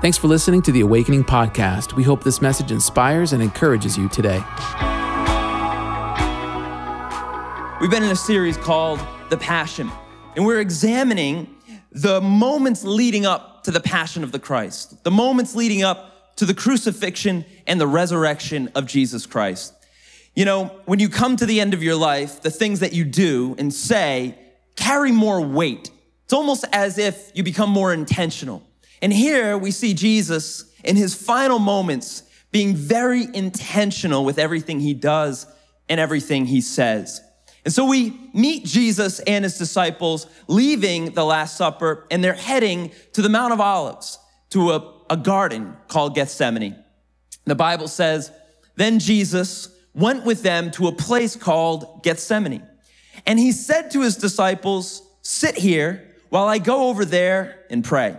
Thanks for listening to The Awakening Podcast. We hope this message inspires and encourages you today. We've been in a series called The Passion, and we're examining the moments leading up to the Passion of the Christ, the moments leading up to the crucifixion and the resurrection of Jesus Christ. You know, when you come to the end of your life, the things that you do and say carry more weight. It's almost as if you become more intentional. And here we see Jesus in his final moments being very intentional with everything he does and everything he says. And so we meet Jesus and his disciples leaving the Last Supper, and they're heading to the Mount of Olives, to a garden called Gethsemane. The Bible says, then Jesus went with them to a place called Gethsemane. And he said to his disciples, sit here while I go over there and pray.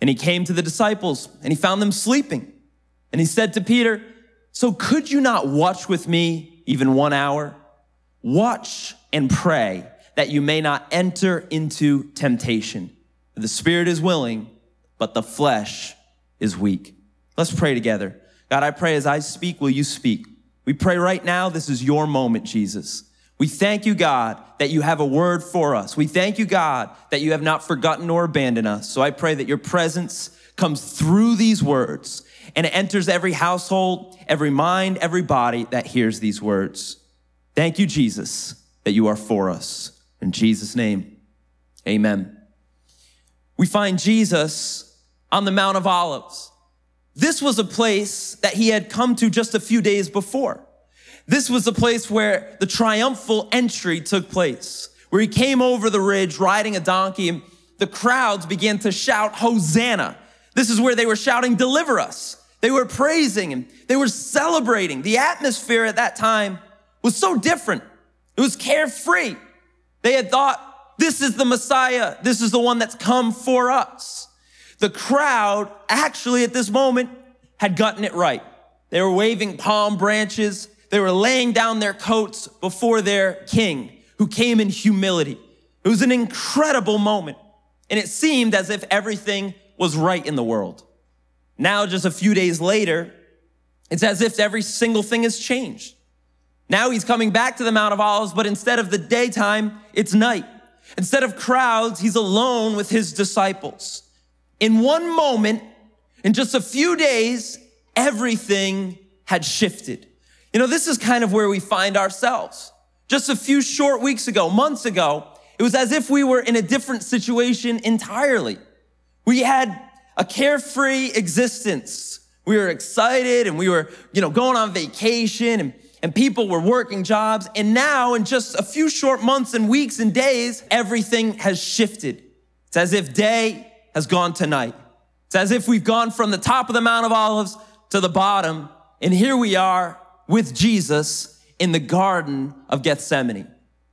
And he came to the disciples, and he found them sleeping. And he said to Peter, so could you not watch with me even 1 hour? Watch and pray that you may not enter into temptation. The spirit is willing, but the flesh is weak. Let's pray together. God, I pray as I speak, will you speak? We pray right now, this is your moment, Jesus. We thank you, God, that you have a word for us. We thank you, God, that you have not forgotten or abandoned us. So I pray that your presence comes through these words and it enters every household, every mind, every body that hears these words. Thank you, Jesus, that you are for us. In Jesus' name, amen. We find Jesus on the Mount of Olives. This was a place that he had come to just a few days before. This was the place where the triumphal entry took place, where he came over the ridge riding a donkey, and the crowds began to shout, Hosanna. This is where they were shouting, deliver us. They were praising him. They were celebrating. The atmosphere at that time was so different. It was carefree. They had thought, this is the Messiah. This is the one that's come for us. The crowd actually at this moment had gotten it right. They were waving palm branches. They were laying down their coats before their king who came in humility. It was an incredible moment. And it seemed as if everything was right in the world. Now, just a few days later, it's as if every single thing has changed. Now he's coming back to the Mount of Olives, but instead of the daytime, it's night. Instead of crowds, he's alone with his disciples. In one moment, in just a few days, everything had shifted. You know, this is kind of where we find ourselves. Just a few short weeks ago, months ago, it was as if we were in a different situation entirely. We had a carefree existence. We were excited and we were, going on vacation and people were working jobs. And now in just a few short months and weeks and days, everything has shifted. It's as if day has gone to night. It's as if we've gone from the top of the Mount of Olives to the bottom. And here we are with Jesus in the Garden of Gethsemane.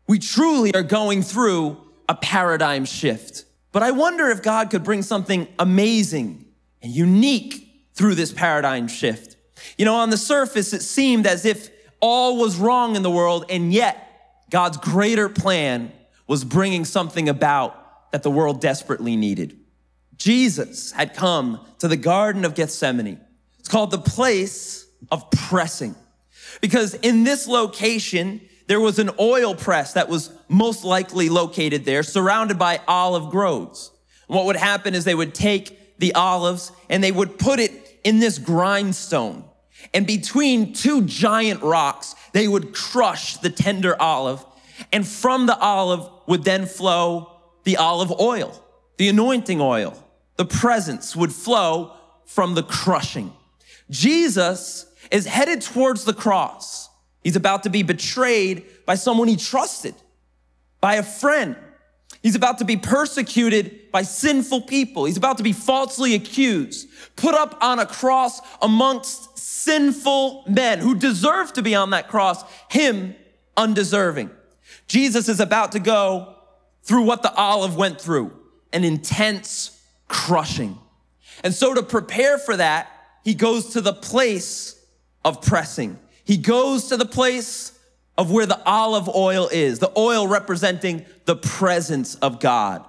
We truly are going through a paradigm shift. But I wonder if God could bring something amazing and unique through this paradigm shift. You know, on the surface, it seemed as if all was wrong in the world, and yet God's greater plan was bringing something about that the world desperately needed. Jesus had come to the Garden of Gethsemane. It's called the place of pressing. Because in this location, there was an oil press that was most likely located there, surrounded by olive groves. And what would happen is they would take the olives and they would put it in this grindstone. And between two giant rocks, they would crush the tender olive. And from the olive would then flow the olive oil, the anointing oil. The presence would flow from the crushing. Jesus is headed towards the cross. He's about to be betrayed by someone he trusted, by a friend. He's about to be persecuted by sinful people. He's about to be falsely accused, put up on a cross amongst sinful men who deserve to be on that cross, him undeserving. Jesus is about to go through what the olive went through, an intense crushing. And so to prepare for that, he goes to the place of pressing. He goes to the place of where the olive oil is, the oil representing the presence of God.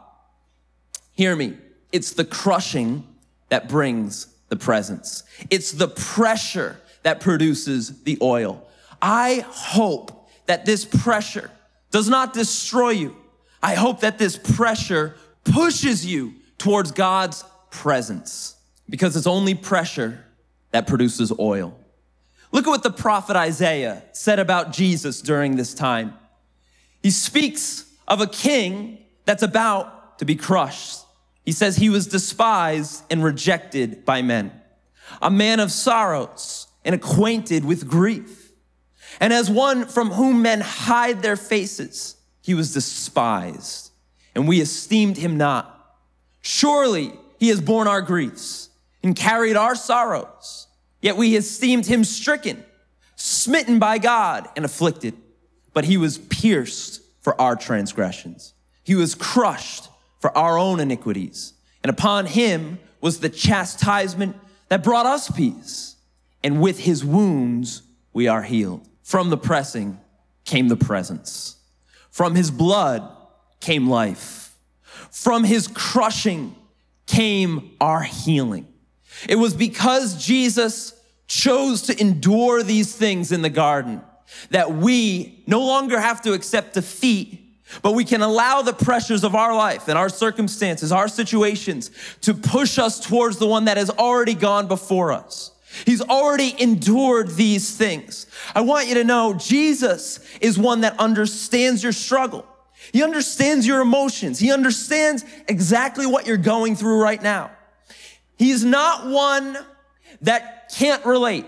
Hear me. It's the crushing that brings the presence. It's the pressure that produces the oil. I hope that this pressure does not destroy you. I hope that this pressure pushes you towards God's presence, because it's only pressure that produces oil. Look at what the prophet Isaiah said about Jesus during this time. He speaks of a king that's about to be crushed. He says he was despised and rejected by men, a man of sorrows and acquainted with grief. And as one from whom men hide their faces, he was despised, and we esteemed him not. Surely he has borne our griefs and carried our sorrows. Yet we esteemed him stricken, smitten by God, and afflicted. But he was pierced for our transgressions. He was crushed for our own iniquities. And upon him was the chastisement that brought us peace. And with his wounds we are healed. From the pressing came the presence. From his blood came life. From his crushing came our healing. It was because Jesus chose to endure these things in the garden that we no longer have to accept defeat, but we can allow the pressures of our life and our circumstances, our situations, to push us towards the one that has already gone before us. He's already endured these things. I want you to know Jesus is one that understands your struggle. He understands your emotions. He understands exactly what you're going through right now. He's not one that can't relate.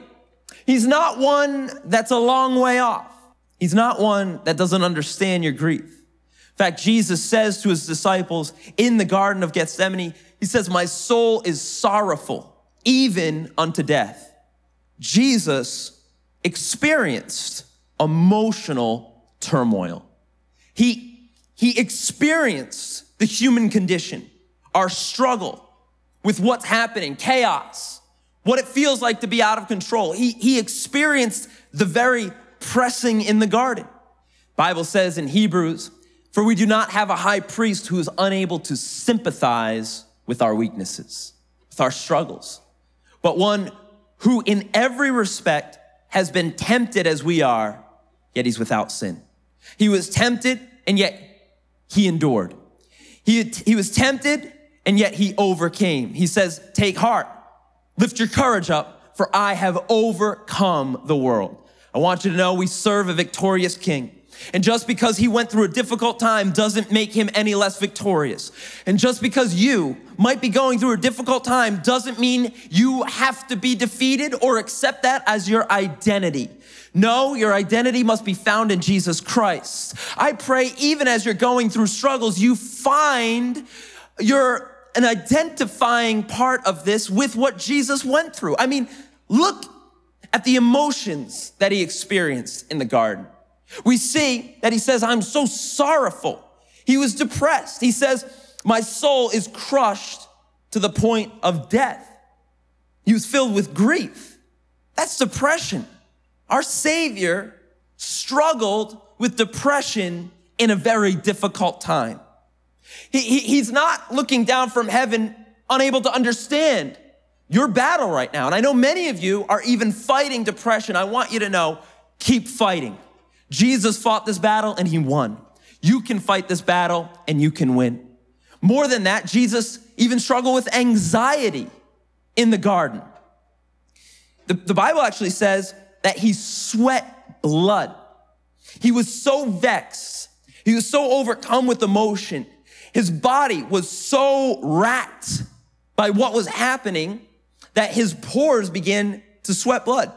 He's not one that's a long way off. He's not one that doesn't understand your grief. In fact, Jesus says to his disciples in the Garden of Gethsemane, he says, "My soul is sorrowful, even unto death." Jesus experienced emotional turmoil. He experienced the human condition, our struggle with what's happening, chaos, what it feels like to be out of control. He experienced the very pressing in the garden. Bible says in Hebrews, "For we do not have a high priest who is unable to sympathize with our weaknesses, with our struggles, but one who in every respect has been tempted as we are, yet he's without sin." He was tempted and yet he endured. He was tempted and yet he overcame. He says, "Take heart, lift your courage up, for I have overcome the world." I want you to know we serve a victorious king. And just because he went through a difficult time doesn't make him any less victorious. And just because you might be going through a difficult time doesn't mean you have to be defeated or accept that as your identity. No, your identity must be found in Jesus Christ. I pray even as you're going through struggles, you find an identifying part of this with what Jesus went through. I mean, look at the emotions that he experienced in the garden. We see that he says, "I'm so sorrowful." He was depressed. He says, "My soul is crushed to the point of death." He was filled with grief. That's depression. Our Savior struggled with depression in a very difficult time. He's not looking down from heaven, unable to understand your battle right now. And I know many of you are even fighting depression. I want you to know, keep fighting. Jesus fought this battle and he won. You can fight this battle and you can win. More than that, Jesus even struggled with anxiety in the garden. The Bible actually says that he sweat blood. He was so vexed. He was so overcome with emotion. His body was so racked by what was happening that his pores began to sweat blood.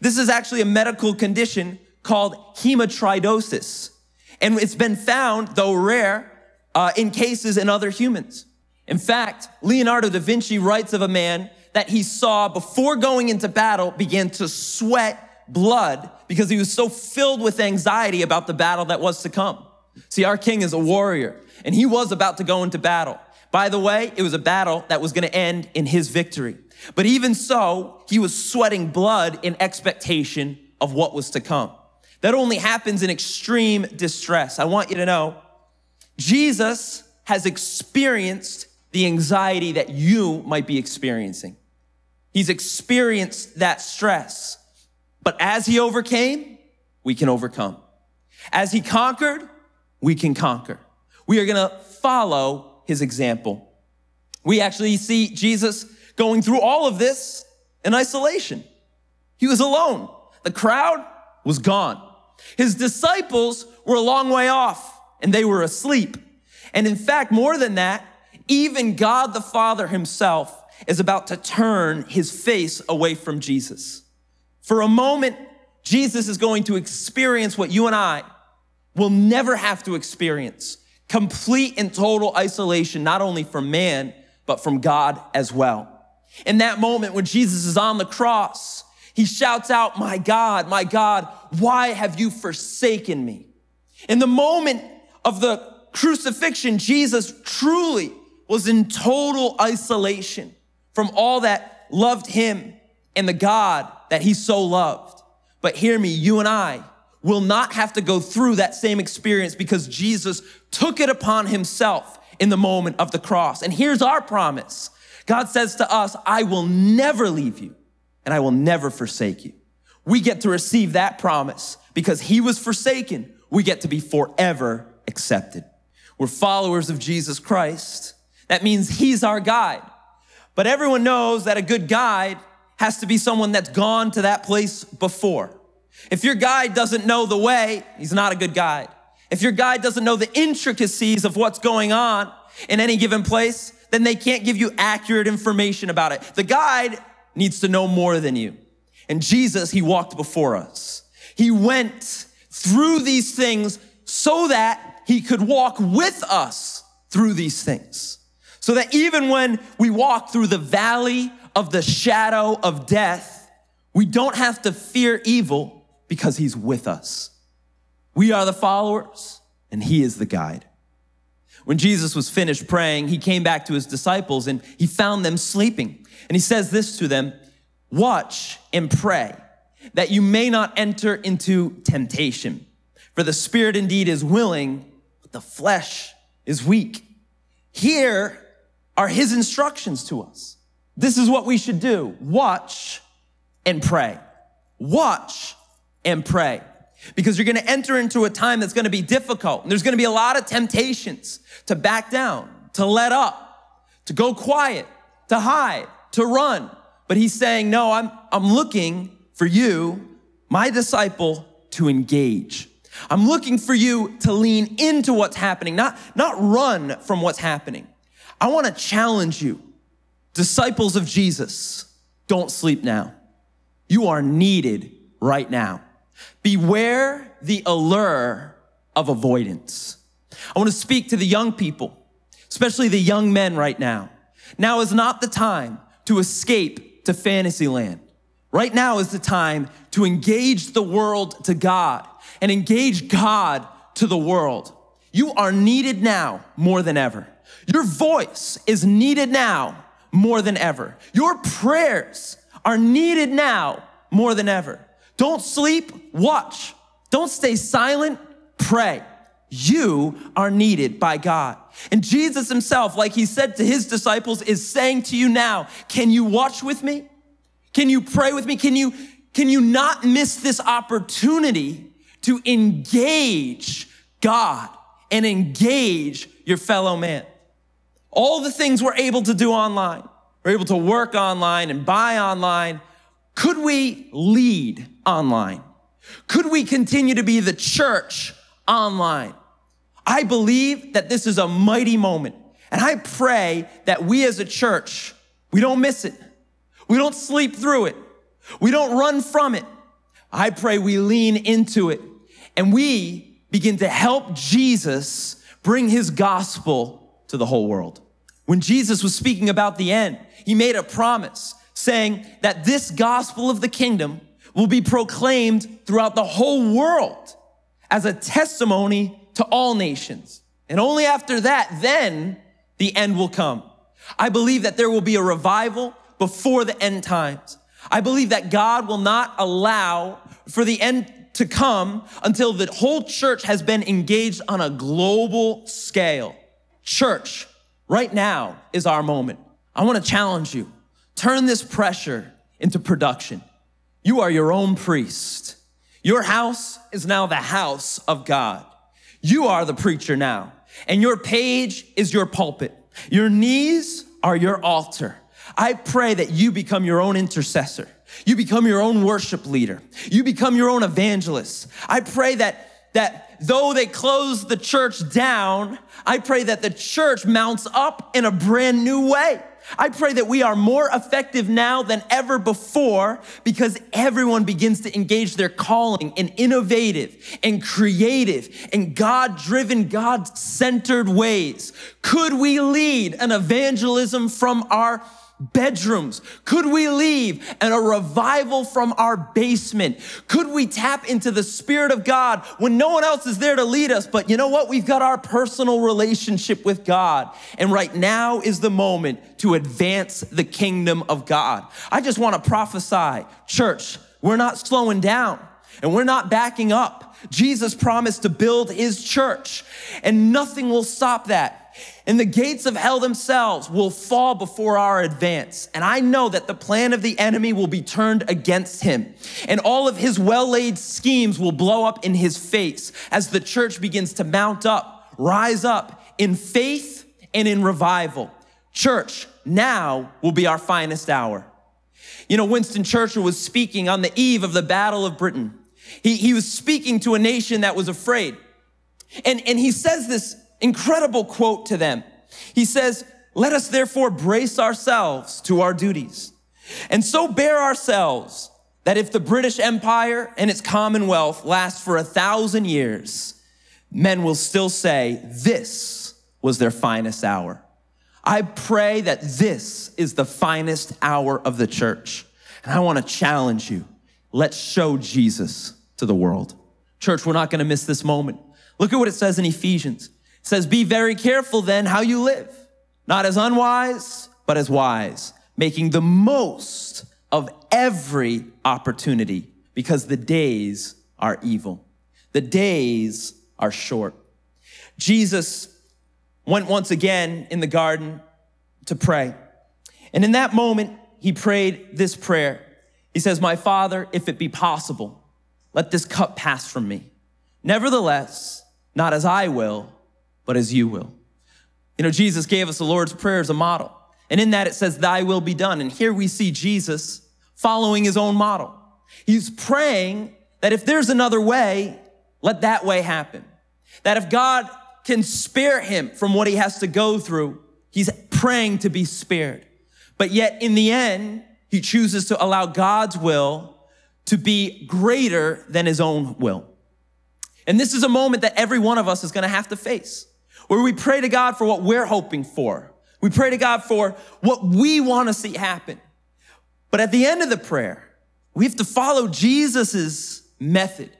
This is actually a medical condition called hematridosis. And it's been found, though rare, in cases in other humans. In fact, Leonardo da Vinci writes of a man that he saw before going into battle began to sweat blood because he was so filled with anxiety about the battle that was to come. See, our king is a warrior, and he was about to go into battle. By the way, it was a battle that was going to end in his victory. But even so, he was sweating blood in expectation of what was to come. That only happens in extreme distress. I want you to know, Jesus has experienced the anxiety that you might be experiencing. He's experienced that stress. But as he overcame, we can overcome. As he conquered, we can conquer. We are going to follow his example. We actually see Jesus going through all of this in isolation. He was alone. The crowd was gone. His disciples were a long way off, and they were asleep. And in fact, more than that, even God the Father himself is about to turn his face away from Jesus. For a moment, Jesus is going to experience what you and I will never have to experience, complete and total isolation, not only from man, but from God as well. In that moment when Jesus is on the cross, he shouts out, my God, why have you forsaken me?" In the moment of the crucifixion, Jesus truly was in total isolation from all that loved him and the God that he so loved. But hear me, you and I will not have to go through that same experience because Jesus took it upon himself in the moment of the cross. And here's our promise. God says to us, I will never leave you and I will never forsake you. We get to receive that promise because he was forsaken. We get to be forever accepted. We're followers of Jesus Christ. That means he's our guide. But everyone knows that a good guide has to be someone that's gone to that place before. If your guide doesn't know the way, he's not a good guide. If your guide doesn't know the intricacies of what's going on in any given place, then they can't give you accurate information about it. The guide needs to know more than you. And Jesus, he walked before us. He went through these things so that he could walk with us through these things. So that even when we walk through the valley of the shadow of death, we don't have to fear evil because he's with us. We are the followers, and he is the guide. When Jesus was finished praying, he came back to his disciples, and he found them sleeping. And he says this to them, "Watch and pray, that you may not enter into temptation. For the spirit indeed is willing, but the flesh is weak." Here are his instructions to us. This is what we should do. Watch and pray. Watch and pray. Because you're going to enter into a time that's going to be difficult. And there's going to be a lot of temptations to back down, to let up, to go quiet, to hide, to run. But he's saying, no, I'm looking for you, my disciple, to engage. I'm looking for you to lean into what's happening, not run from what's happening. I want to challenge you. Disciples of Jesus, don't sleep now. You are needed right now. Beware the allure of avoidance. I want to speak to the young people, especially the young men right now. Now is not the time to escape to fantasy land. Right now is the time to engage the world to God and engage God to the world. You are needed now more than ever. Your voice is needed now more than ever. Your prayers are needed now more than ever. Don't sleep, watch. Don't stay silent, pray. You are needed by God. And Jesus himself, like he said to his disciples, is saying to you now, can you watch with me? Can you pray with me? Can you not miss this opportunity to engage God and engage your fellow man? All the things we're able to do online, we're able to work online and buy online. Could we lead online? Could we continue to be the church online? I believe that this is a mighty moment. And I pray that we as a church, we don't miss it. We don't sleep through it. We don't run from it. I pray we lean into it and we begin to help Jesus bring his gospel to the whole world. When Jesus was speaking about the end, he made a promise saying that this gospel of the kingdom will be proclaimed throughout the whole world as a testimony to all nations. And only after that, then the end will come. I believe that there will be a revival before the end times. I believe that God will not allow for the end to come until the whole church has been engaged on a global scale. Church, right now is our moment. I want to challenge you. Turn this pressure into production. You are your own priest. Your house is now the house of God. You are the preacher now, and your page is your pulpit. Your knees are your altar. I pray that you become your own intercessor. You become your own worship leader. You become your own evangelist. I pray that though they close the church down, I pray that the church mounts up in a brand new way. I pray that we are more effective now than ever before because everyone begins to engage their calling in innovative and creative and God-driven, God-centered ways. Could we lead an evangelism from our bedrooms? Could we lead a revival from our basement? Could we tap into the Spirit of God when no one else is there to lead us? But you know what? We've got our personal relationship with God. And right now is the moment to advance the kingdom of God. I just want to prophesy, church, we're not slowing down and we're not backing up. Jesus promised to build his church and nothing will stop that. And the gates of hell themselves will fall before our advance. And I know that the plan of the enemy will be turned against him. And all of his well-laid schemes will blow up in his face as the church begins to mount up, rise up in faith and in revival. Church, now will be our finest hour. You know, Winston Churchill was speaking on the eve of the Battle of Britain. He was speaking to a nation that was afraid. And he says this incredible quote to them. He says, "Let us therefore brace ourselves to our duties and so bear ourselves that if the British Empire and its Commonwealth last for 1,000 years, men will still say this was their finest hour." I pray that this is the finest hour of the church. And I want to challenge you. Let's show Jesus to the world. Church, we're not going to miss this moment. Look at what it says in Ephesians. It says, "Be very careful then how you live, not as unwise, but as wise, making the most of every opportunity because the days are evil." The days are short. Jesus went once again in the garden to pray. And in that moment, he prayed this prayer. He says, "My Father, if it be possible, let this cup pass from me. Nevertheless, not as I will, but as you will." You know, Jesus gave us the Lord's Prayer as a model. And in that it says, "Thy will be done." And here we see Jesus following his own model. He's praying that if there's another way, let that way happen. That if God can spare him from what he has to go through, he's praying to be spared. But yet in the end, he chooses to allow God's will to be greater than his own will. And this is a moment that every one of us is going to have to face, where we pray to God for what we're hoping for. We pray to God for what we want to see happen. But at the end of the prayer, we have to follow Jesus's method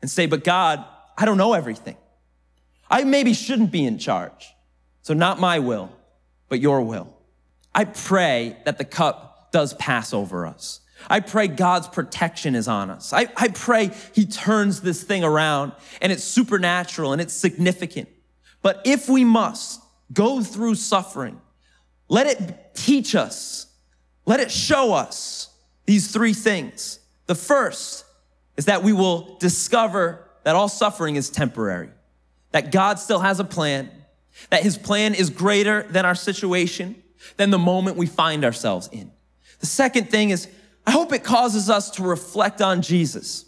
and say, "But God, I don't know everything. I maybe shouldn't be in charge. So not my will, but your will." I pray that the cup does pass over us. I pray God's protection is on us. I pray he turns this thing around and it's supernatural and it's significant. But if we must go through suffering, let it teach us, let it show us these three things. The first is that we will discover that all suffering is temporary, that God still has a plan, that his plan is greater than our situation, than the moment we find ourselves in. The second thing is, I hope it causes us to reflect on Jesus,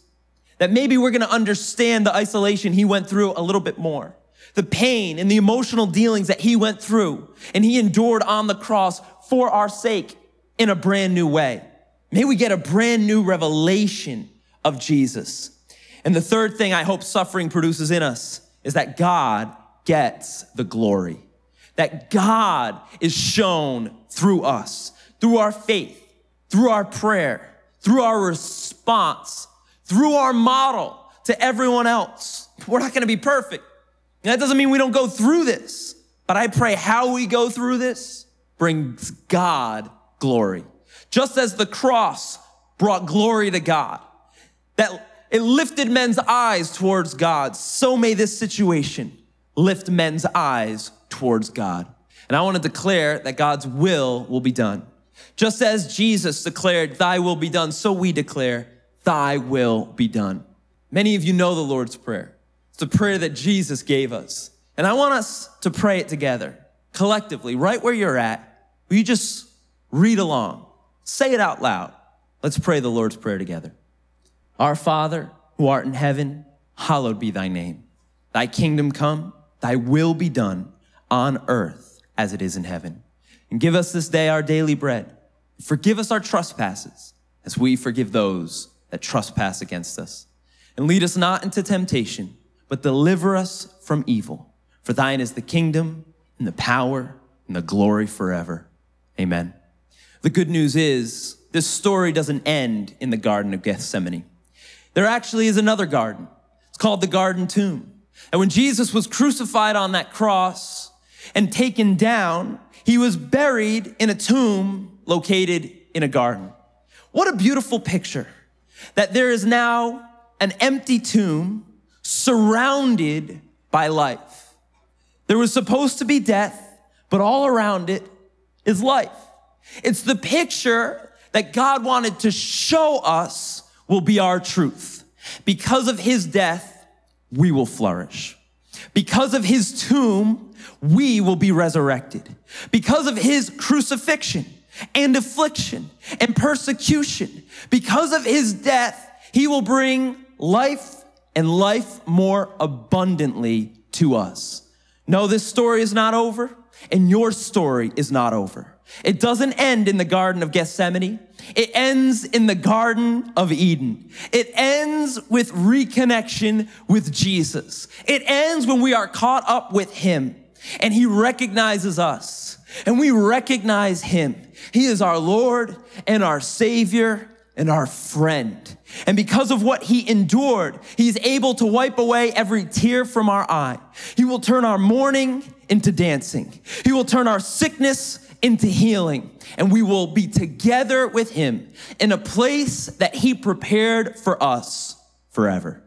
that maybe we're going to understand the isolation he went through a little bit more, the pain and the emotional dealings that he went through and he endured on the cross for our sake in a brand new way. May we get a brand new revelation of Jesus. And the third thing I hope suffering produces in us is that God gets the glory, that God is shown through us, through our faith, through our prayer, through our response, through our model to everyone else. We're not going to be perfect. And that doesn't mean we don't go through this, but I pray how we go through this brings God glory. Just as the cross brought glory to God, that it lifted men's eyes towards God, so may this situation lift men's eyes towards God. And I want to declare that God's will be done. Just as Jesus declared, thy will be done, so we declare, thy will be done. Many of you know the Lord's Prayer. It's a prayer that Jesus gave us. And I want us to pray it together, collectively, right where you're at. Will you just read along? Say it out loud. Let's pray the Lord's Prayer together. Our Father, who art in heaven, hallowed be thy name. Thy kingdom come, thy will be done on earth as it is in heaven. And give us this day our daily bread. Forgive us our trespasses as we forgive those that trespass against us. And lead us not into temptation, but deliver us from evil. For thine is the kingdom and the power and the glory forever. Amen. The good news is this story doesn't end in the Garden of Gethsemane. There actually is another garden. It's called the Garden Tomb. And when Jesus was crucified on that cross and taken down, he was buried in a tomb located in a garden. What a beautiful picture that there is now an empty tomb surrounded by life. There was supposed to be death, but all around it is life. It's the picture that God wanted to show us will be our truth. Because of his death, we will flourish. Because of his tomb, we will be resurrected. Because of his crucifixion and affliction and persecution, because of his death, he will bring life and life more abundantly to us. No, this story is not over, and your story is not over. It doesn't end in the Garden of Gethsemane. It ends in the Garden of Eden. It ends with reconnection with Jesus. It ends when we are caught up with him and he recognizes us and we recognize him. He is our Lord and our Savior and our friend. And because of what he endured, he's able to wipe away every tear from our eye. He will turn our mourning into dancing. He will turn our sickness into healing, and we will be together with him in a place that he prepared for us forever.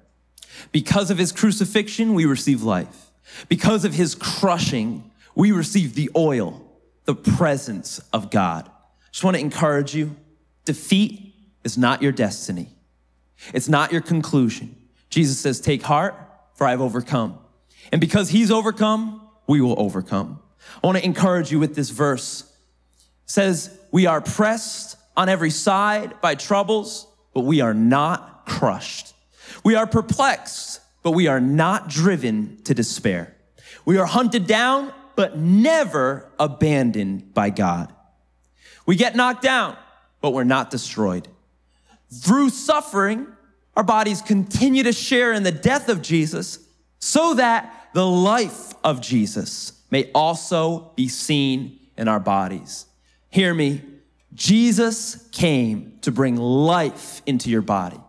Because of his crucifixion, we receive life. Because of his crushing, we receive the oil, the presence of God. Just want to encourage you, defeat is not your destiny. It's not your conclusion. Jesus says, take heart, for I've overcome. And because he's overcome, we will overcome. I want to encourage you with this verse. It says, we are pressed on every side by troubles, but we are not crushed. We are perplexed, but we are not driven to despair. We are hunted down, but never abandoned by God. We get knocked down, but we're not destroyed. Through suffering, our bodies continue to share in the death of Jesus so that the life of Jesus may also be seen in our bodies. Hear me, Jesus came to bring life into your body,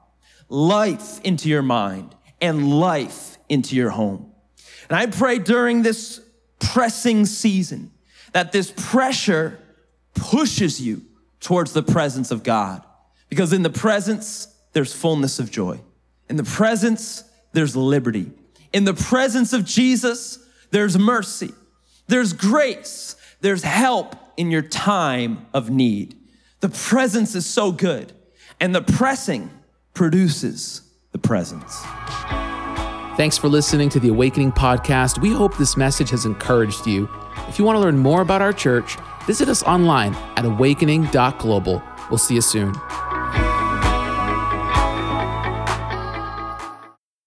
life into your mind, and life into your home. And I pray during this pressing season that this pressure pushes you towards the presence of God, because in the presence, there's fullness of joy. In the presence, there's liberty. In the presence of Jesus, there's mercy. There's grace. There's help in your time of need. The presence is so good, and the pressing produces the presence. Thanks for listening to The Awakening Podcast. We hope this message has encouraged you. If you want to learn more about our church, visit us online at awakening.global. We'll see you soon.